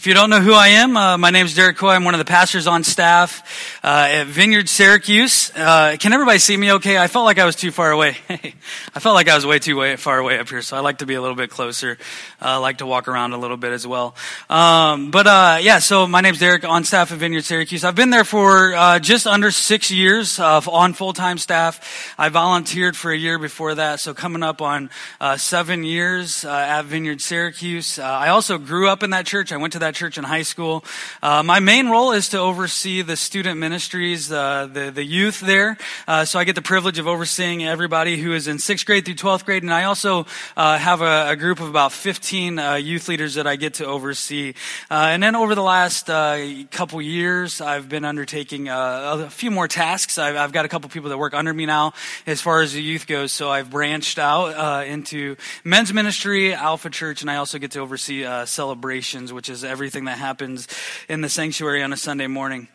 If you don't know who I am, my name is Derek Coy. I'm one of the pastors on staff at Vineyard Syracuse. Can everybody see me okay? I felt like I was too far away. I felt like I was way too far away up here, so I like to be a little bit closer. I like to walk around a little bit as well. So my name's Derek, on staff at Vineyard Syracuse. I've been there for just under 6 years on full-time staff. I volunteered for a year before that, so coming up on 7 years at Vineyard Syracuse. I also grew up in that church. I went to that church in high school. My main role is to oversee the student ministries, the youth there. So I get the privilege of overseeing everybody who is in 6th grade through 12th grade. And I also have a group of about 15 youth leaders that I get to oversee. And then over the last couple years, I've been undertaking a few more tasks. I've got a couple people that work under me now as far as the youth goes. So I've branched out into men's ministry, Alpha Church, and I also get to oversee celebrations, which is everything that happens in the sanctuary on a Sunday morning.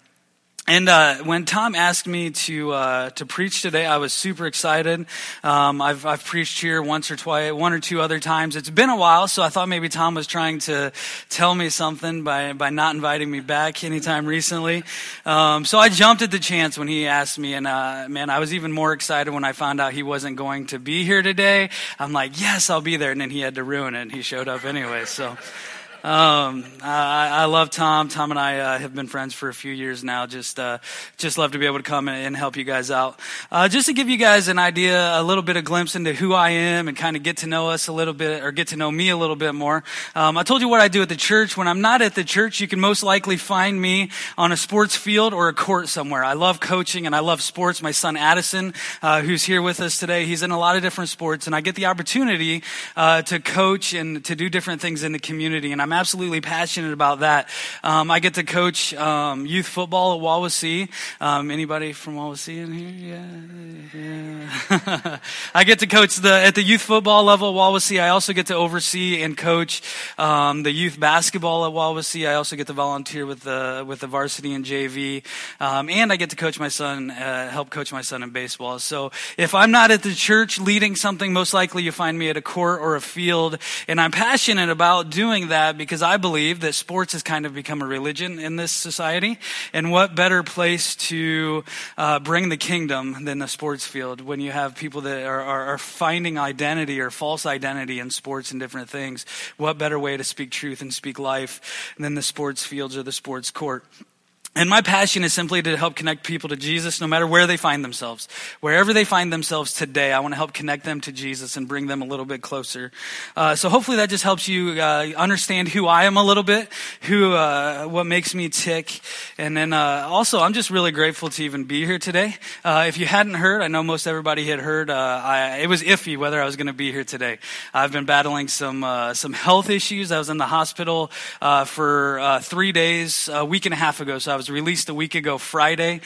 And when Tom asked me to preach today, I was super excited. I've preached here once or twice, one or two other times. It's been a while, so I thought maybe Tom was trying to tell me something by not inviting me back anytime recently. So I jumped at the chance when he asked me, and man, I was even more excited when I found out he wasn't going to be here today. I'm like, yes, I'll be there, and then he had to ruin it, and he showed up anyway, so... I love Tom. Tom and I have been friends for a few years now. Just love to be able to come and help you guys out. Just to give you guys an idea, a little bit of glimpse into who I am and kind of get to know us a little bit, or get to know me a little bit more. I told you what I do at the church. When I'm not at the church, you can most likely find me on a sports field or a court somewhere. I love coaching and I love sports. My son Addison, who's here with us today, he's in a lot of different sports, and I get the opportunity to coach and to do different things in the community, and I'm absolutely passionate about that. I get to coach youth football at Wawasee. Anybody from Wawasee in here? Yeah. I get to coach at the youth football level at Wawasee. I also get to oversee and coach the youth basketball at Wawasee. I also get to volunteer with the varsity and JV, and I get to coach my son, help coach my son in baseball. So if I'm not at the church leading something, most likely you find me at a court or a field, and I'm passionate about doing that. Because I believe that sports has kind of become a religion in this society. And what better place to bring the kingdom than the sports field, when you have people that are finding identity or false identity in sports and different things? What better way to speak truth and speak life than the sports fields or the sports court? And my passion is simply to help connect people to Jesus, no matter where they find themselves. Wherever they find themselves today, I want to help connect them to Jesus and bring them a little bit closer. So hopefully that just helps you understand who I am a little bit, what makes me tick. And then also, I'm just really grateful to even be here today. If you hadn't heard, I know most everybody had heard, it was iffy whether I was going to be here today. I've been battling some health issues. I was in the hospital for 3 days, a week and a half ago, so I was released a week ago Friday,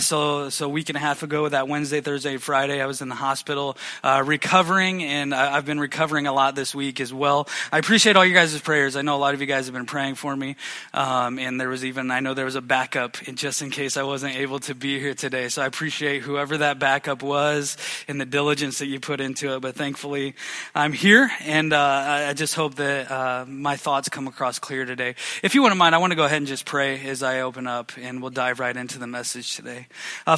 so a week and a half ago, that Wednesday, Thursday, Friday, I was in the hospital recovering, and I've been recovering a lot this week as well. I appreciate all you guys' prayers. I know a lot of you guys have been praying for me, and there was a backup just in case I wasn't able to be here today, so I appreciate whoever that backup was and the diligence that you put into it, but thankfully I'm here, and I just hope that my thoughts come across clear today. If you wouldn't mind, I want to go ahead and just pray as I open up, and we'll dive right into the message today.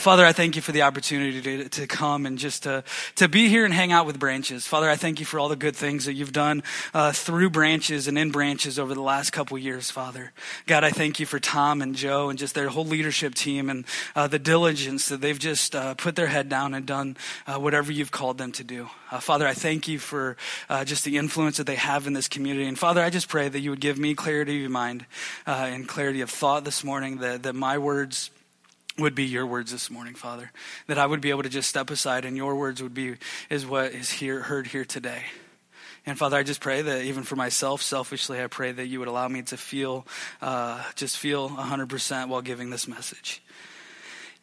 Father, I thank you for the opportunity to come and just to be here and hang out with branches. Father, I thank you for all the good things that you've done through branches and in branches over the last couple years, Father. God, I thank you for Tom and Joe and just their whole leadership team, and the diligence that they've just put their head down and done whatever you've called them to do. Father, I thank you for just the influence that they have in this community. And Father, I just pray that you would give me clarity of mind and clarity of thought this morning, that my words would be your words this morning, Father, that I would be able to just step aside and your words would be is what is heard here today. And Father, I just pray that even for myself, selfishly, I pray that you would allow me to feel 100% while giving this message.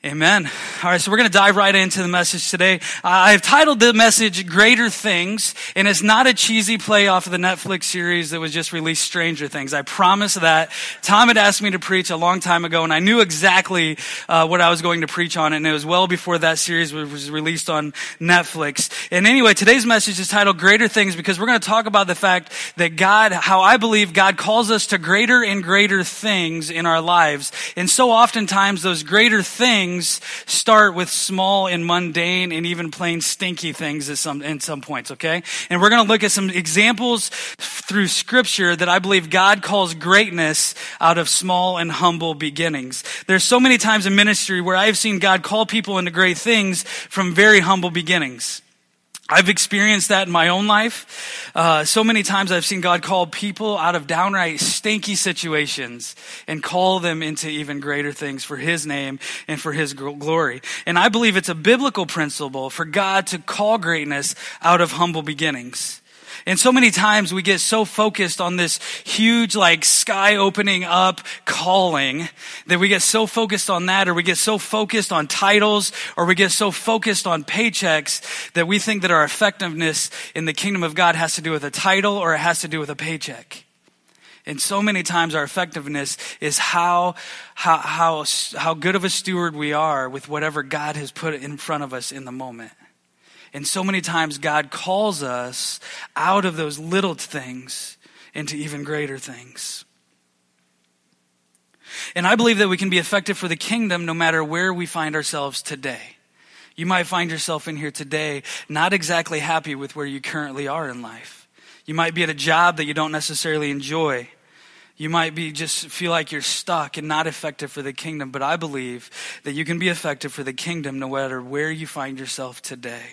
Amen. All right, so we're going to dive right into the message today. I've titled the message Greater Things, and it's not a cheesy play off of the Netflix series that was just released, Stranger Things. I promise that. Tom had asked me to preach a long time ago, and I knew exactly what I was going to preach on, and it was well before that series was released on Netflix. And anyway, today's message is titled Greater Things because we're going to talk about the fact that God, how I believe God calls us to greater and greater things in our lives. And so oftentimes those greater things start with small and mundane and even plain stinky things at some points, okay? And we're going to look at some examples through Scripture that I believe God calls greatness out of small and humble beginnings. There's so many times in ministry where I've seen God call people into great things from very humble beginnings. I've experienced that in my own life. So many times I've seen God call people out of downright stinky situations and call them into even greater things for His name and for His glory. And I believe it's a biblical principle for God to call greatness out of humble beginnings. And so many times we get so focused on this huge, like, sky opening up calling that we get so focused on that, or we get so focused on titles, or we get so focused on paychecks that we think that our effectiveness in the kingdom of God has to do with a title or it has to do with a paycheck. And so many times our effectiveness is how good of a steward we are with whatever God has put in front of us in the moment. And so many times God calls us out of those little things into even greater things. And I believe that we can be effective for the kingdom no matter where we find ourselves today. You might find yourself in here today not exactly happy with where you currently are in life. You might be at a job that you don't necessarily enjoy. You might be just feel like you're stuck and not effective for the kingdom. But I believe that you can be effective for the kingdom no matter where you find yourself today.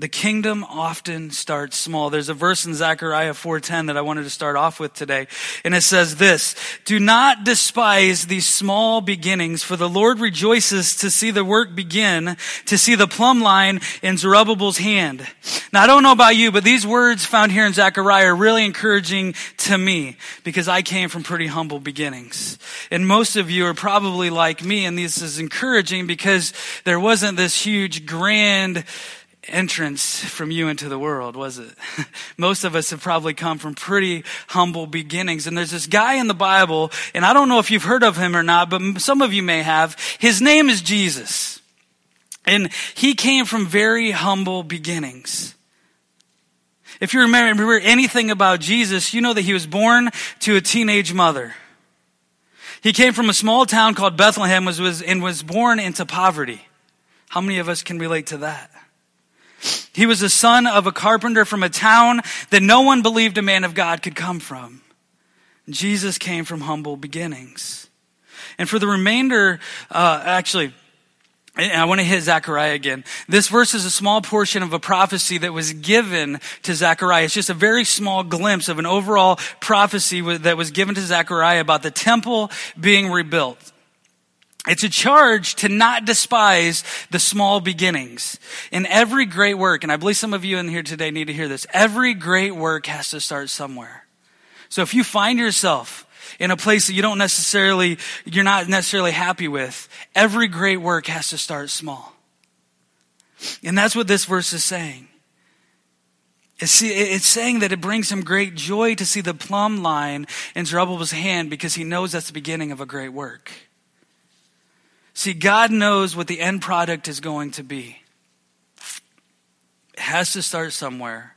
The kingdom often starts small. There's a verse in Zechariah 4:10 that I wanted to start off with today. And it says this, "Do not despise these small beginnings, for the Lord rejoices to see the work begin, to see the plumb line in Zerubbabel's hand." Now, I don't know about you, but these words found here in Zechariah are really encouraging to me because I came from pretty humble beginnings. And most of you are probably like me, and this is encouraging because there wasn't this huge grand entrance from you into the world, was it? Most of us have probably come from pretty humble beginnings. And there's this guy in the Bible, and I don't know if you've heard of him or not, but some of you may have. His name is Jesus. And he came from very humble beginnings. If you remember anything about Jesus, you know that he was born to a teenage mother. He came from a small town called Bethlehem and was born into poverty. How many of us can relate to that? He was the son of a carpenter from a town that no one believed a man of God could come from. Jesus came from humble beginnings. And for the remainder, I want to hit Zechariah again. This verse is a small portion of a prophecy that was given to Zechariah. It's just a very small glimpse of an overall prophecy that was given to Zechariah about the temple being rebuilt. It's a charge to not despise the small beginnings. In every great work, and I believe some of you in here today need to hear this, every great work has to start somewhere. So if you find yourself in a place that you're not necessarily happy with, every great work has to start small. And that's what this verse is saying. It's saying that it brings him great joy to see the plumb line in Zerubbabel's hand because he knows that's the beginning of a great work. See, God knows what the end product is going to be. It has to start somewhere,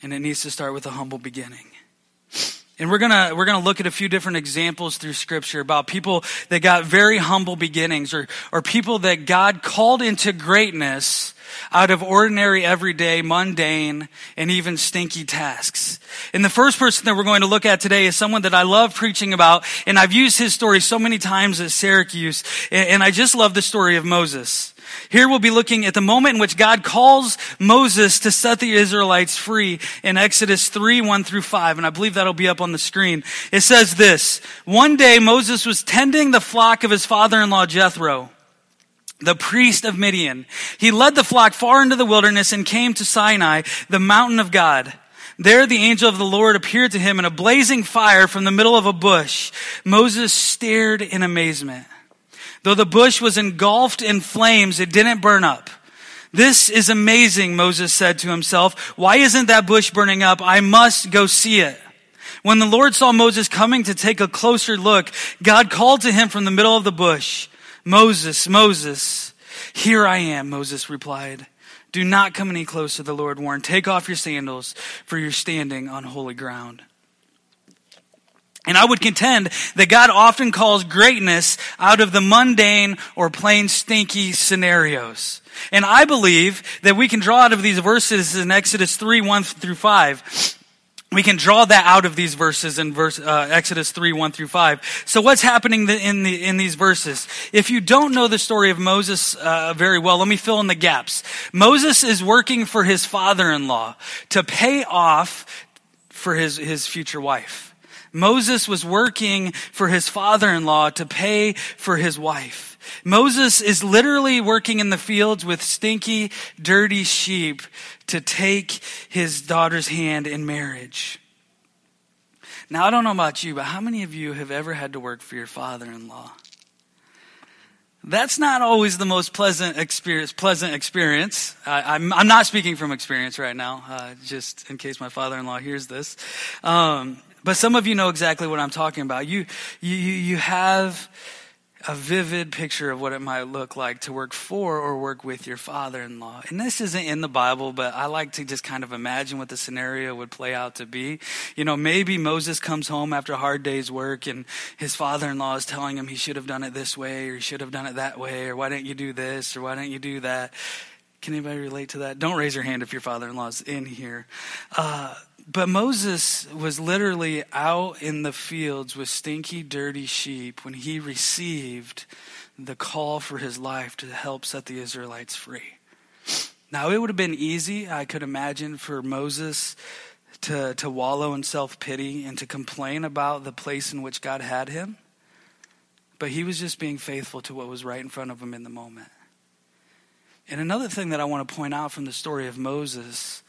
and it needs to start with a humble beginning. And we're gonna look at a few different examples through Scripture about people that got very humble beginnings, or people that God called into greatness out of ordinary, everyday, mundane, and even stinky tasks. And the first person that we're going to look at today is someone that I love preaching about, and I've used his story so many times at Syracuse, and I just love the story of Moses. Here we'll be looking at the moment in which God calls Moses to set the Israelites free in Exodus 3:1-5, and I believe that'll be up on the screen. It says this, "One day Moses was tending the flock of his father-in-law Jethro, the priest of Midian. He led the flock far into the wilderness and came to Sinai, the mountain of God. There the angel of the Lord appeared to him in a blazing fire from the middle of a bush. Moses stared in amazement. Though the bush was engulfed in flames, it didn't burn up. This is amazing, Moses said to himself. Why isn't that bush burning up? I must go see it. When the Lord saw Moses coming to take a closer look, God called to him from the middle of the bush, Moses, Moses. Here I am, Moses replied. Do not come any closer, the Lord warned. Take off your sandals, for you're standing on holy ground. And I would contend that God often calls greatness out of the mundane or plain stinky scenarios. And I believe that we can draw out of these verses in Exodus 3, 1 through 5. We can draw that out of these verses in Exodus 3, 1 through 5. So what's happening in these verses? If you don't know the story of Moses very well, let me fill in the gaps. Moses is working for his father-in-law to pay off for his future wife. Moses was working for his father-in-law to pay for his wife. Moses is literally working in the fields with stinky, dirty sheep to take his daughter's hand in marriage. Now, I don't know about you, but how many of you have ever had to work for your father-in-law? That's not always the most pleasant experience. I'm not speaking from experience right now, just in case my father-in-law hears this. But some of you know exactly what I'm talking about. You have a vivid picture of what it might look like to work for or work with your father-in-law. And this isn't in the Bible, but I like to just kind of imagine what the scenario would play out to be. You know, maybe Moses comes home after a hard day's work and his father-in-law is telling him he should have done it this way or he should have done it that way or why didn't you do this or why didn't you do that? Can anybody relate to that? Don't raise your hand if your father-in-law's in here. But Moses was literally out in the fields with stinky, dirty sheep when he received the call for his life to help set the Israelites free. Now, it would have been easy, I could imagine, for Moses to wallow in self-pity and to complain about the place in which God had him. But he was just being faithful to what was right in front of him in the moment. And another thing that I want to point out from the story of Moses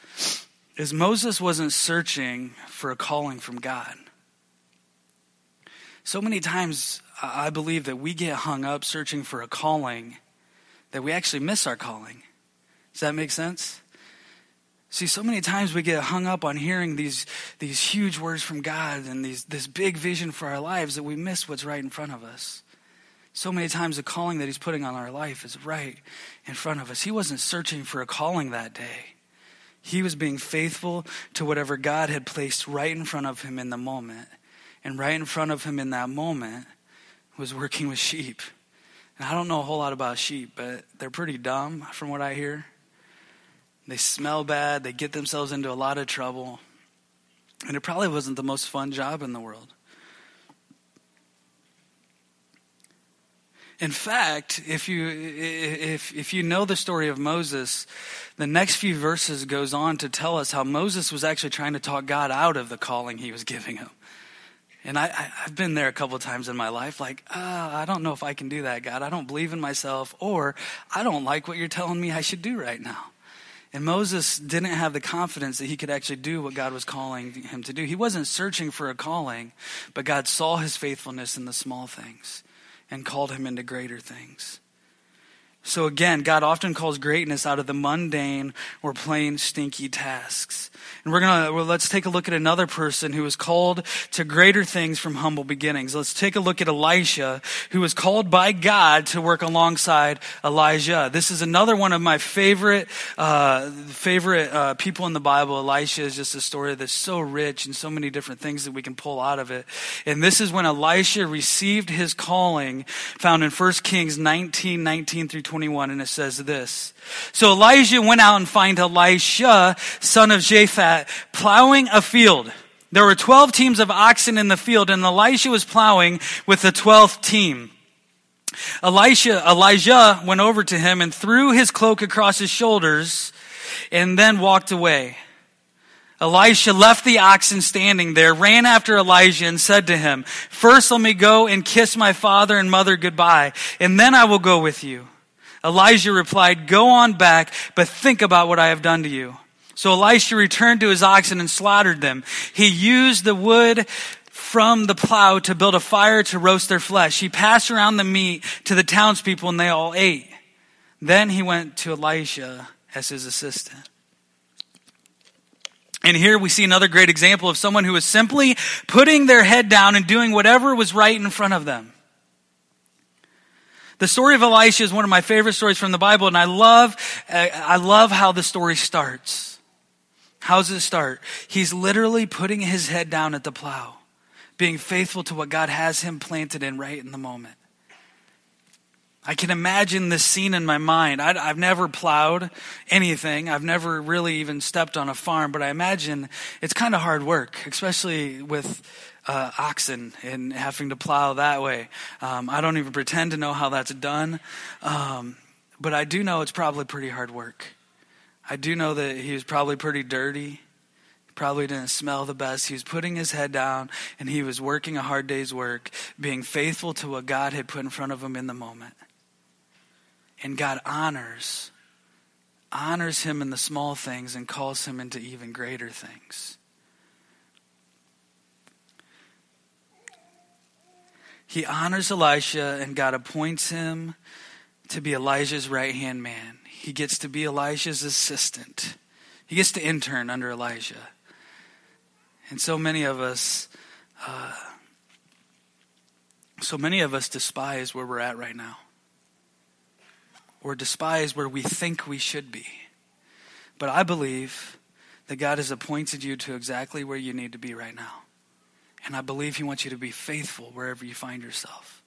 is Moses wasn't searching for a calling from God. So many times I believe that we get hung up searching for a calling that we actually miss our calling. Does that make sense? See, so many times we get hung up on hearing these huge words from God and this big vision for our lives that we miss what's right in front of us. So many times the calling that he's putting on our life is right in front of us. He wasn't searching for a calling that day. He was being faithful to whatever God had placed right in front of him in the moment. And right in front of him in that moment was working with sheep. And I don't know a whole lot about sheep, but they're pretty dumb from what I hear. They smell bad. They get themselves into a lot of trouble. And it probably wasn't the most fun job in the world. In fact, if you know the story of Moses, the next few verses goes on to tell us how Moses was actually trying to talk God out of the calling he was giving him. And I've been there a couple of times in my life, like, I don't know if I can do that, God. I don't believe in myself, or I don't like what you're telling me I should do right now. And Moses didn't have the confidence that he could actually do what God was calling him to do. He wasn't searching for a calling, but God saw his faithfulness in the small things and called him into greater things. So again, God often calls greatness out of the mundane or plain stinky tasks. And let's take a look at another person who was called to greater things from humble beginnings. Let's take a look at Elisha, who was called by God to work alongside Elijah. This is another one of my favorite people in the Bible. Elisha is just a story that's so rich and so many different things that we can pull out of it. And this is when Elisha received his calling, found in 1 Kings 19:19 through 21, and it says this. So Elijah went out and found Elisha, son of Shaphat, plowing a field. There were 12 teams of oxen in the field, and Elisha was plowing with the 12th team. Elijah went over to him and threw his cloak across his shoulders and then walked away. Elisha left the oxen standing there, ran after Elijah and said to him, "First let me go and kiss my father and mother goodbye, and then I will go with you." Elijah replied, "Go on back, but think about what I have done to you." So Elisha returned to his oxen and slaughtered them. He used the wood from the plow to build a fire to roast their flesh. He passed around the meat to the townspeople, and they all ate. Then he went to Elisha as his assistant. And here we see another great example of someone who was simply putting their head down and doing whatever was right in front of them. The story of Elisha is one of my favorite stories from the Bible, and I love how the story starts. How does it start? He's literally putting his head down at the plow, being faithful to what God has him planted in right in the moment. I can imagine this scene in my mind. I've never plowed anything. I've never really even stepped on a farm, but I imagine it's kind of hard work, especially with oxen and having to plow that way. I don't even pretend to know how that's done, but I do know it's probably pretty hard work. I do know that he was probably pretty dirty. Probably didn't smell the best. He was putting his head down, and he was working a hard day's work, being faithful to what God had put in front of him in the moment. And God honors him in the small things and calls him into even greater things. He honors Elisha, and God appoints him to be Elijah's right-hand man. He gets to be Elijah's assistant. He gets to intern under Elijah. And so many of us despise where we're at right now, or despise where we think we should be. But I believe that God has appointed you to exactly where you need to be right now. And I believe he wants you to be faithful wherever you find yourself.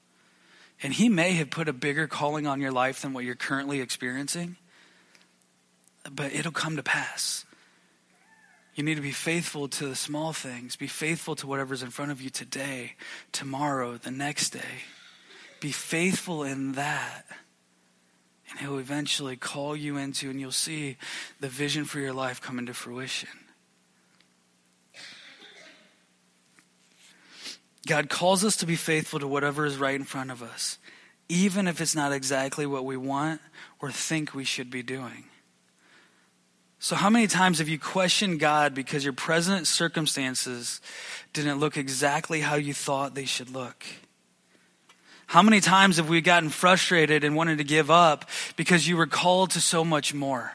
And he may have put a bigger calling on your life than what you're currently experiencing, but it'll come to pass. You need to be faithful to the small things. Be faithful to whatever's in front of you today, tomorrow, the next day. Be faithful in that. And he'll eventually call you into, and you'll see the vision for your life come into fruition. God calls us to be faithful to whatever is right in front of us, even if it's not exactly what we want or think we should be doing. So how many times have you questioned God because your present circumstances didn't look exactly how you thought they should look? How many times have we gotten frustrated and wanted to give up because you were called to so much more?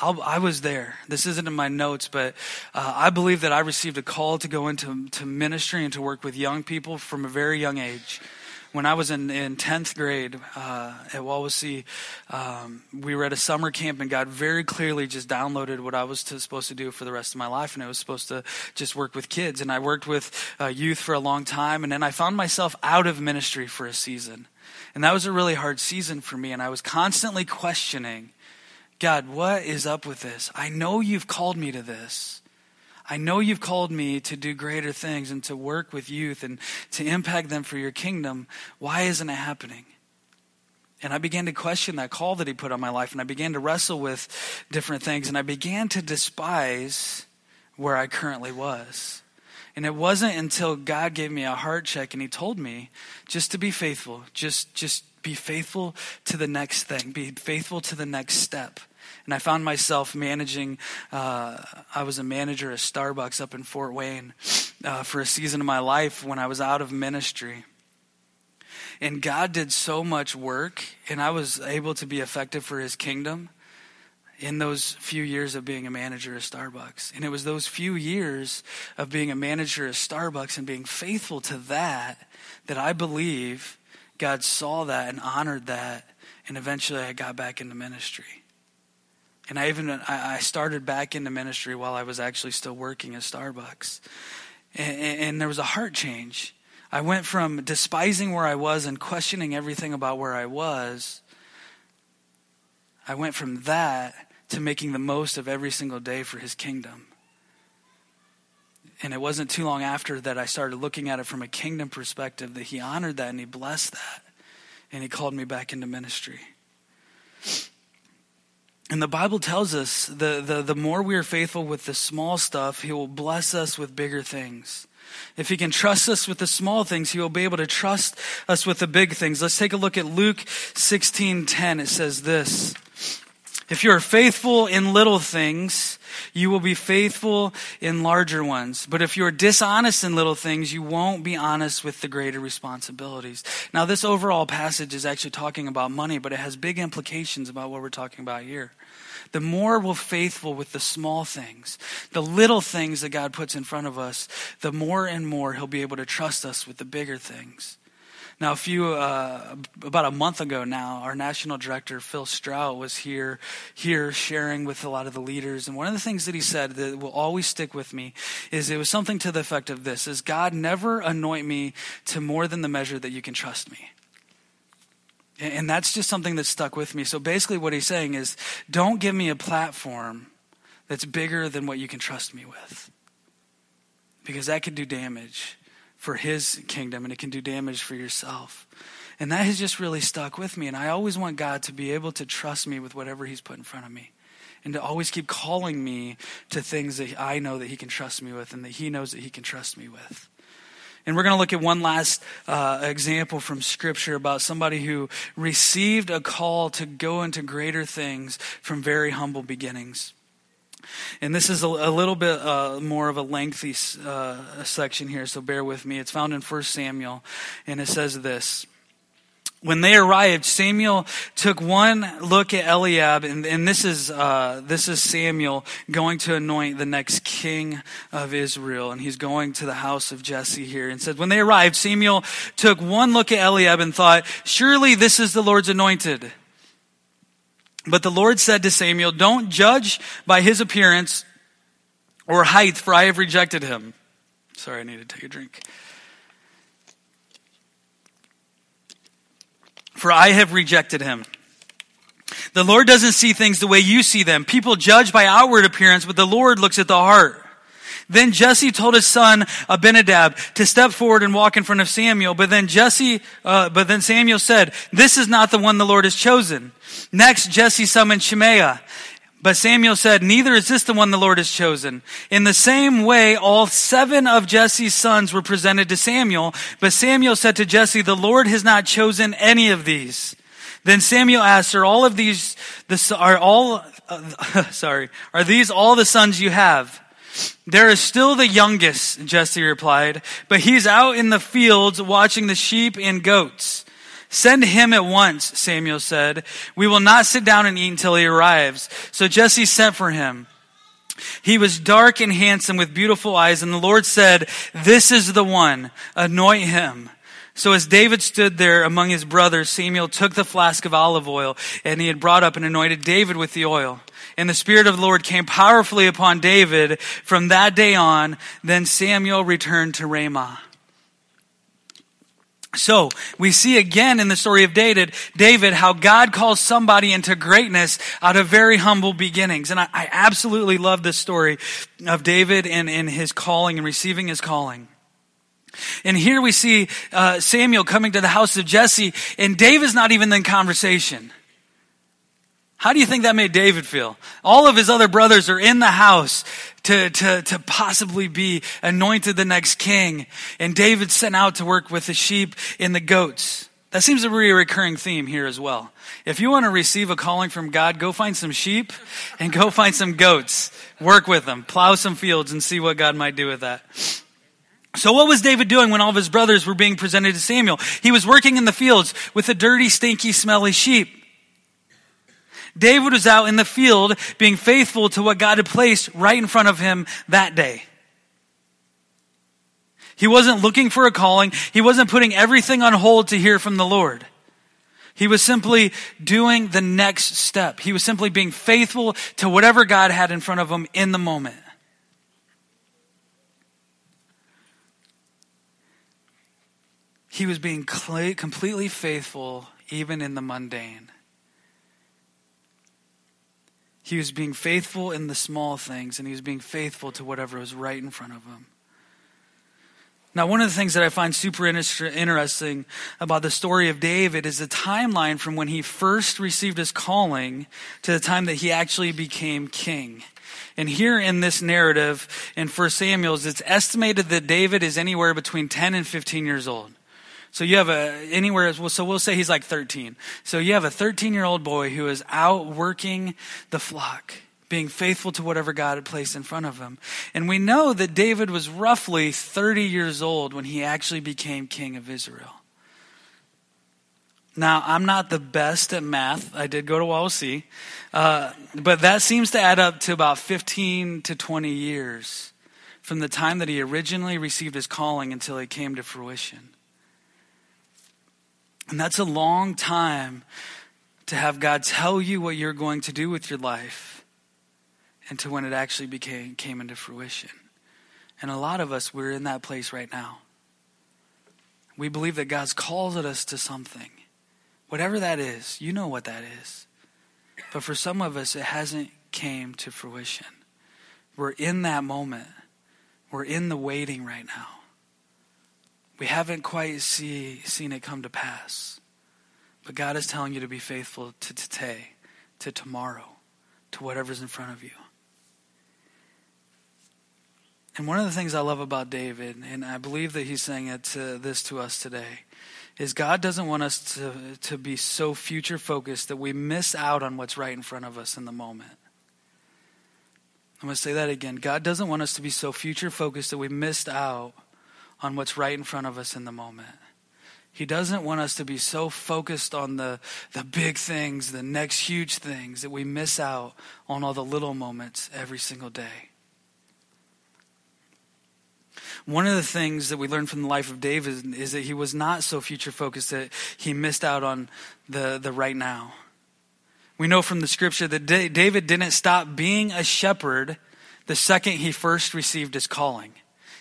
I was there. This isn't in my notes, but I believe that I received a call to go into ministry and to work with young people from a very young age. When I was in 10th grade at Wawasee, we were at a summer camp, and God very clearly just downloaded what I was supposed to do for the rest of my life, and I was supposed to just work with kids. And I worked with youth for a long time, and then I found myself out of ministry for a season. And that was a really hard season for me, and I was constantly questioning, God, what is up with this? I know you've called me to this. I know you've called me to do greater things and to work with youth and to impact them for your kingdom. Why isn't it happening? And I began to question that call that he put on my life, and I began to wrestle with different things, and I began to despise where I currently was. And it wasn't until God gave me a heart check and he told me just to be faithful, just be faithful to the next thing, be faithful to the next step. And I found myself managing, I was a manager at Starbucks up in Fort Wayne for a season of my life when I was out of ministry. And God did so much work, and I was able to be effective for his kingdom in those few years of being a manager at Starbucks. And it was those few years of being a manager at Starbucks and being faithful to that I believe God saw that and honored that, and eventually I got back into ministry. And I started back into ministry while I was actually still working at Starbucks. And there was a heart change. I went from despising where I was and questioning everything about where I was. I went from that to making the most of every single day for his kingdom. And it wasn't too long after that I started looking at it from a kingdom perspective, that he honored that and he blessed that. And he called me back into ministry. And the Bible tells us the more we are faithful with the small stuff, he will bless us with bigger things. If he can trust us with the small things, he will be able to trust us with the big things. Let's take a look at Luke 16:10. It says this. If you are faithful in little things, you will be faithful in larger ones. But if you are dishonest in little things, you won't be honest with the greater responsibilities. Now, this overall passage is actually talking about money, but it has big implications about what we're talking about here. The more we're faithful with the small things, the little things that God puts in front of us, the more and more he'll be able to trust us with the bigger things. Now, about a month ago now, our national director, Phil Strout, was here sharing with a lot of the leaders. And one of the things that he said that will always stick with me is it was something to the effect of this, is God never anoint me to more than the measure that you can trust me. And that's just something that stuck with me. So basically what he's saying is, don't give me a platform that's bigger than what you can trust me with, because that could do damage for his kingdom, and it can do damage for yourself. And that has just really stuck with me. And I always want God to be able to trust me with whatever he's put in front of me, and to always keep calling me to things that I know that he can trust me with, and that he knows that he can trust me with. And we're going to look at one last example from Scripture about somebody who received a call to go into greater things from very humble beginnings. And this is a little bit more of a lengthy section here, so bear with me. It's found in 1 Samuel, and it says this. When they arrived, Samuel took one look at Eliab, and this is Samuel going to anoint the next king of Israel, and he's going to the house of Jesse here, and said, when they arrived, Samuel took one look at Eliab and thought, surely this is the Lord's anointed. But the Lord said to Samuel, don't judge by his appearance or height, for I have rejected him. Sorry, I need to take a drink. For I have rejected him. The Lord doesn't see things the way you see them. People judge by outward appearance, but the Lord looks at the heart. Then Jesse told his son Abinadab to step forward and walk in front of Samuel. But then Samuel said, "This is not the one the Lord has chosen." Next, Jesse summoned Shemaiah. But Samuel said, "Neither is this the one the Lord has chosen." In the same way, all 7 of Jesse's sons were presented to Samuel. But Samuel said to Jesse, "The Lord has not chosen any of these." Then Samuel asked, "Are these all the sons you have?" There is still the youngest, Jesse replied, but he's out in the fields watching the sheep and goats. Send him at once, Samuel said. We will not sit down and eat until he arrives. So Jesse sent for him. He was dark and handsome with beautiful eyes, and the Lord said, this is the one, anoint him. So as David stood there among his brothers, Samuel took the flask of olive oil, and he had brought up and anointed David with the oil. And the Spirit of the Lord came powerfully upon David from that day on. Then Samuel returned to Ramah. So we see again in the story of David, how God calls somebody into greatness out of very humble beginnings. And I absolutely love this story of David and his calling and receiving his calling. And here we see Samuel coming to the house of Jesse, and David's not even in conversation. How do you think that made David feel? All of his other brothers are in the house to possibly be anointed the next king, and David's sent out to work with the sheep and the goats. That seems to be a recurring theme here as well. If you want to receive a calling from God, go find some sheep and go find some goats. Work with them, plow some fields, and see what God might do with that. So what was David doing when all of his brothers were being presented to Samuel? He was working in the fields with the dirty, stinky, smelly sheep. David was out in the field being faithful to what God had placed right in front of him that day. He wasn't looking for a calling. He wasn't putting everything on hold to hear from the Lord. He was simply doing the next step. He was simply being faithful to whatever God had in front of him in the moment. He was being completely faithful even in the mundane. He was being faithful in the small things, and he was being faithful to whatever was right in front of him. Now, one of the things that I find super interesting about the story of David is the timeline from when he first received his calling to the time that he actually became king. And here in this narrative in 1 Samuel, it's estimated that David is anywhere between 10 and 15 years old. So you have so we'll say he's like 13. So you have a 13-year-old boy who is out working the flock, being faithful to whatever God had placed in front of him. And we know that David was roughly 30 years old when he actually became king of Israel. Now, I'm not the best at math. I did go to Wawasee. But that seems to add up to about 15 to 20 years from the time that he originally received his calling until it came to fruition. And that's a long time to have God tell you what you're going to do with your life and to when it actually came into fruition. And a lot of us, we're in that place right now. We believe that God's called us to something. Whatever that is, you know what that is. But for some of us, it hasn't came to fruition. We're in that moment. We're in the waiting right now. We haven't quite seen it come to pass. But God is telling you to be faithful to today, to tomorrow, to whatever's in front of you. And one of the things I love about David, and I believe that he's saying this to us today, is God doesn't want us to be so future-focused that we miss out on what's right in front of us in the moment. I'm going to say that again. God doesn't want us to be so future-focused that we missed out on what's right in front of us in the moment. He doesn't want us to be so focused on the big things, the next huge things, that we miss out on all the little moments every single day. One of the things that we learn from the life of David is that he was not so future-focused that he missed out on the right now. We know from the scripture that David didn't stop being a shepherd the second he first received his calling.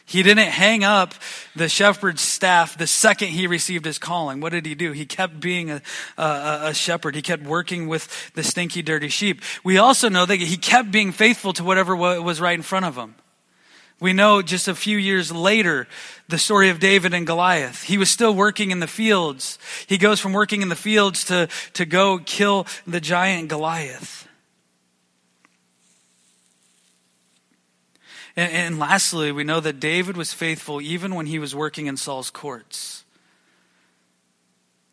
He didn't hang up the shepherd's staff the second he received his calling. What did he do? He kept being a shepherd. He kept working with the stinky, dirty sheep. We also know that he kept being faithful to whatever was right in front of him. We know just a few years later, the story of David and Goliath. He was still working in the fields. He goes from working in the fields to go kill the giant Goliath. And lastly, we know that David was faithful even when he was working in Saul's courts.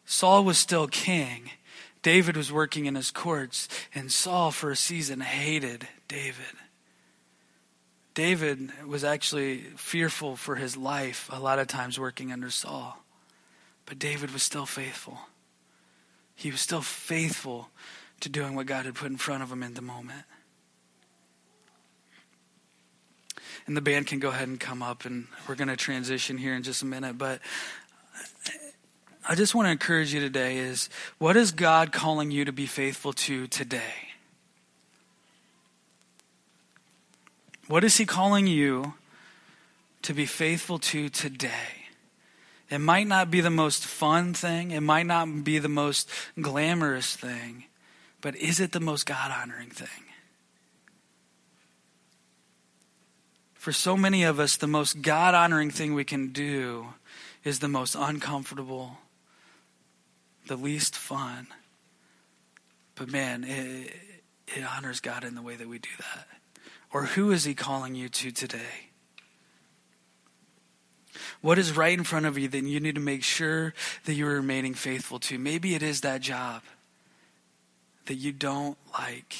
Saul was still king. David was working in his courts. And Saul, for a season, hated David. David was actually fearful for his life a lot of times working under Saul. But David was still faithful. He was still faithful to doing what God had put in front of him in the moment. And the band can go ahead and come up, and we're going to transition here in just a minute. But I just want to encourage you today is, what is God calling you to be faithful to today? What is he calling you to be faithful to today? It might not be the most fun thing. It might not be the most glamorous thing. But is it the most God-honoring thing? For so many of us, the most God-honoring thing we can do is the most uncomfortable, the least fun. But man, it honors God in the way that we do that. Or who is he calling you to today? What is right in front of you that you need to make sure that you're remaining faithful to? Maybe it is that job that you don't like.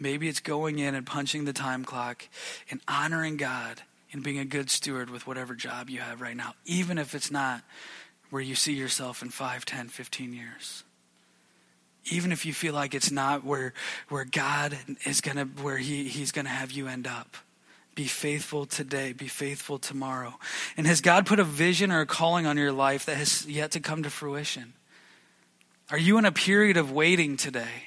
Maybe it's going in and punching the time clock and honoring God and being a good steward with whatever job you have right now, even if it's not where you see yourself in 5, 10, 15 years. Even if you feel like it's not where God is going to, where he's going to have you end up. Be faithful today. Be faithful tomorrow. And has God put a vision or a calling on your life that has yet to come to fruition? Are you in a period of waiting today?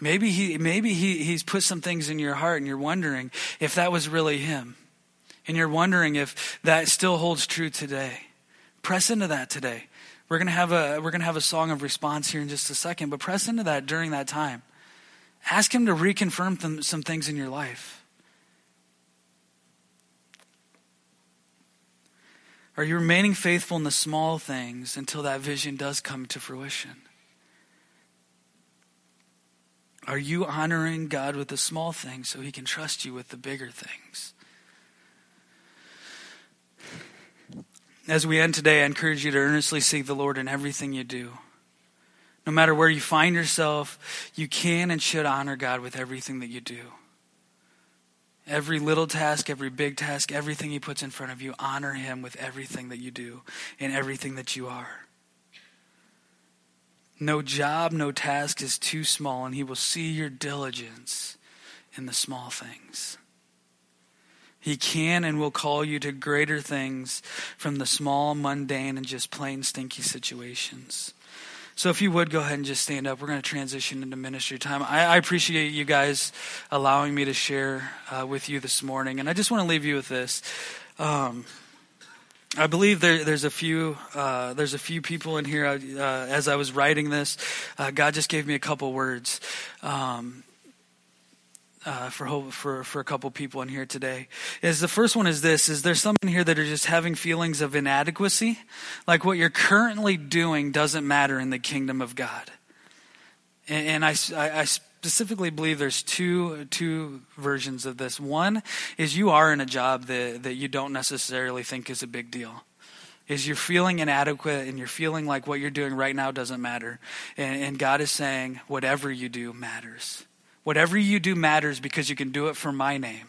Maybe he's put some things in your heart and you're wondering if that was really him. And you're wondering if that still holds true today. Press into that today. We're gonna have a song of response here in just a second, but press into that during that time. Ask him to reconfirm some things in your life. Are you remaining faithful in the small things until that vision does come to fruition? Are you honoring God with the small things so he can trust you with the bigger things? As we end today, I encourage you to earnestly seek the Lord in everything you do. No matter where you find yourself, you can and should honor God with everything that you do. Every little task, every big task, everything he puts in front of you, honor him with everything that you do and everything that you are. No job, no task is too small, and he will see your diligence in the small things. He can and will call you to greater things from the small, mundane, and just plain stinky situations. So if you would, go ahead and just stand up. We're going to transition into ministry time. I appreciate you guys allowing me to share with you this morning. And I just want to leave you with this. I believe there's a few people in here. As I was writing this, God just gave me a couple words for a couple people in here today. The first one is there's some in here that are just having feelings of inadequacy, like what you're currently doing doesn't matter in the kingdom of God. And I specifically believe there's two versions of this. One is you are in a job that you don't necessarily think is a big deal. Is you're feeling inadequate and you're feeling like what you're doing right now doesn't matter. And God is saying, whatever you do matters. Whatever you do matters because you can do it for my name.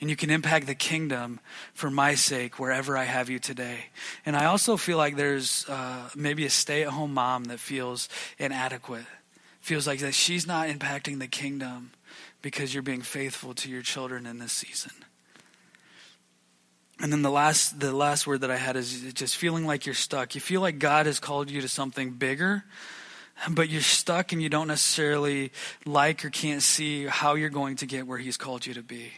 And you can impact the kingdom for my sake wherever I have you today. And I also feel like there's maybe a stay-at-home mom that feels inadequate. Feels like that she's not impacting the kingdom because you're being faithful to your children in this season. And then the last word that I had is just feeling like you're stuck. You feel like God has called you to something bigger, but you're stuck and you don't necessarily like or can't see how you're going to get where he's called you to be.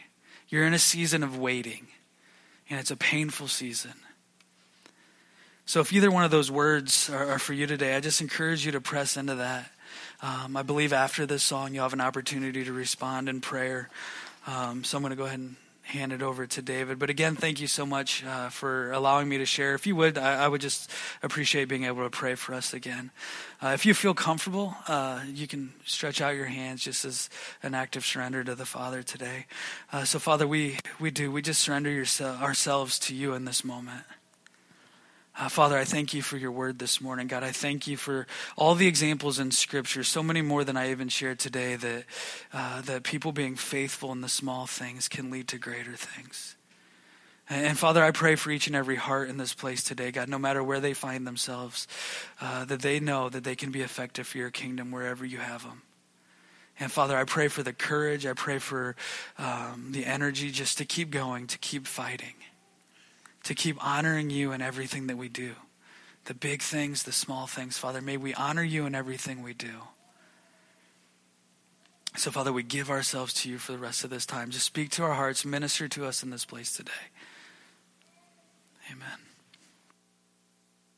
You're in a season of waiting, and it's a painful season. So if either one of those words are for you today, I just encourage you to press into that. I believe after this song, you'll have an opportunity to respond in prayer. So I'm going to go ahead and hand it over to David. But again, thank you so much for allowing me to share. If you would, I would just appreciate being able to pray for us again. If you feel comfortable, you can stretch out your hands just as an act of surrender to the Father today. So Father, we just surrender ourselves to you in this moment. Father, I thank you for your word this morning. God, I thank you for all the examples in Scripture, so many more than I even shared today, that people being faithful in the small things can lead to greater things. And Father, I pray for each and every heart in this place today, God, no matter where they find themselves, that they know that they can be effective for your kingdom wherever you have them. And Father, I pray for the courage, I pray for the energy just to keep going, to keep fighting, to keep honoring you in everything that we do. The big things, the small things, Father, may we honor you in everything we do. So, Father, we give ourselves to you for the rest of this time. Just speak to our hearts, minister to us in this place today. Amen.